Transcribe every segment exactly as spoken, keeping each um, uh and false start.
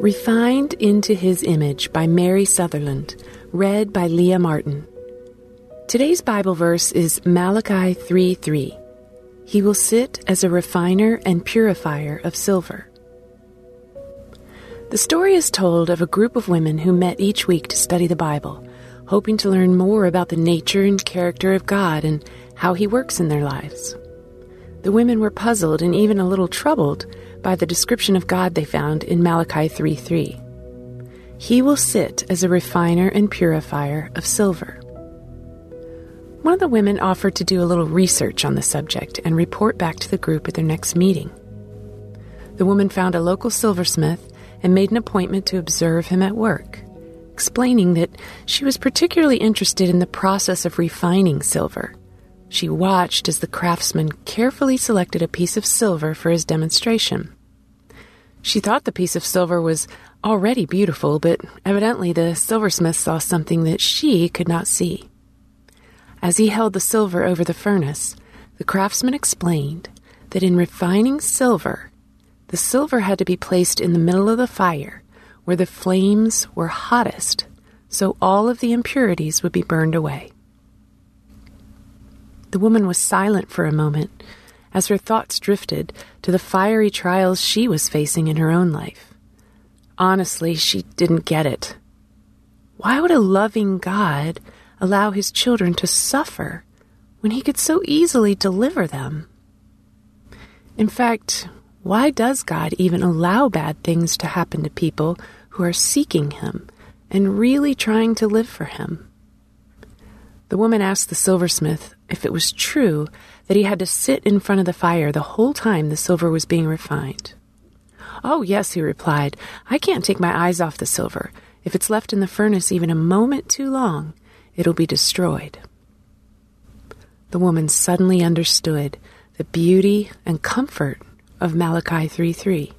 Refined into His Image by Mary Sutherland, read by Leah Martin. Today's Bible verse is Malachi three three. He will sit as a refiner and purifier of silver. The story is told of a group of women who met each week to study the Bible, hoping to learn more about the nature and character of God and how He works in their lives. The women were puzzled and even a little troubled by the description of God they found in Malachi three three. He will sit as a refiner and purifier of silver. One of the women offered to do a little research on the subject and report back to the group at their next meeting. The woman found a local silversmith and made an appointment to observe him at work, explaining that she was particularly interested in the process of refining silver. She watched as the craftsman carefully selected a piece of silver for his demonstration. She thought the piece of silver was already beautiful, but evidently the silversmith saw something that she could not see. As he held the silver over the furnace, the craftsman explained that in refining silver, the silver had to be placed in the middle of the fire, where the flames were hottest, so all of the impurities would be burned away. The woman was silent for a moment as her thoughts drifted to the fiery trials she was facing in her own life. Honestly, she didn't get it. Why would a loving God allow His children to suffer when He could so easily deliver them? In fact, why does God even allow bad things to happen to people who are seeking Him and really trying to live for Him? The woman asked the silversmith if it was true that he had to sit in front of the fire the whole time the silver was being refined. "Oh, yes," he replied. "I can't take my eyes off the silver. If it's left in the furnace even a moment too long, it'll be destroyed." The woman suddenly understood the beauty and comfort of Malachi three three.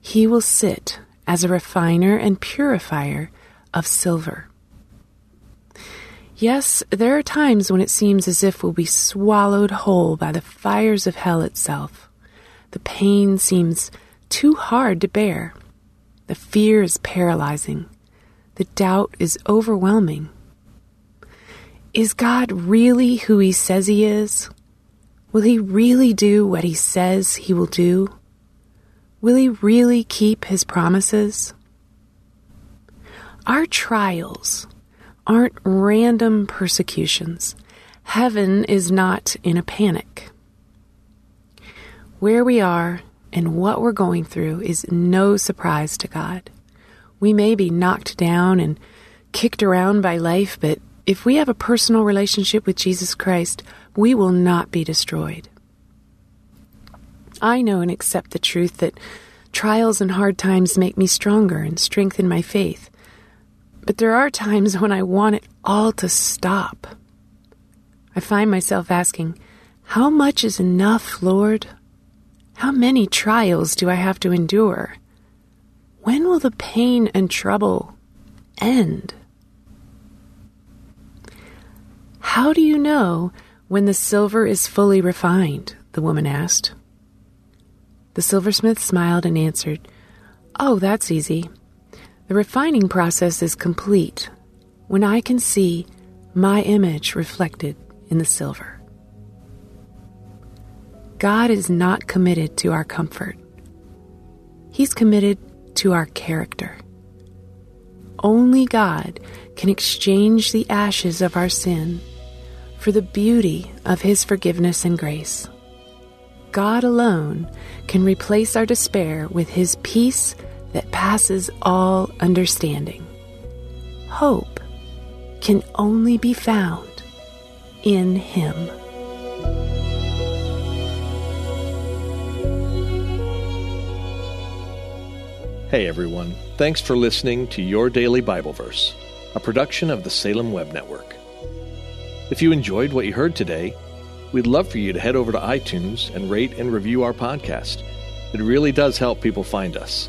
He will sit as a refiner and purifier of silver. Yes, there are times when it seems as if we'll be swallowed whole by the fires of hell itself. The pain seems too hard to bear. The fear is paralyzing. The doubt is overwhelming. Is God really who He says He is? Will He really do what He says He will do? Will He really keep His promises? Our trials aren't random persecutions. Heaven is not in a panic. Where we are and what we're going through is no surprise to God. We may be knocked down and kicked around by life, but if we have a personal relationship with Jesus Christ, we will not be destroyed. I know and accept the truth that trials and hard times make me stronger and strengthen my faith. But there are times when I want it all to stop. I find myself asking, how much is enough, Lord? How many trials do I have to endure? When will the pain and trouble end? How do you know when the silver is fully refined? The woman asked. The silversmith smiled and answered, "Oh, that's easy. The refining process is complete when I can see my image reflected in the silver." God is not committed to our comfort. He's committed to our character. Only God can exchange the ashes of our sin for the beauty of His forgiveness and grace. God alone can replace our despair with His peace that passes all understanding. Hope can only be found in Him. Hey everyone, thanks for listening to Your Daily Bible Verse, a production of the Salem Web Network. If you enjoyed what you heard today, we'd love for you to head over to iTunes and rate and review our podcast. It really does help people find us.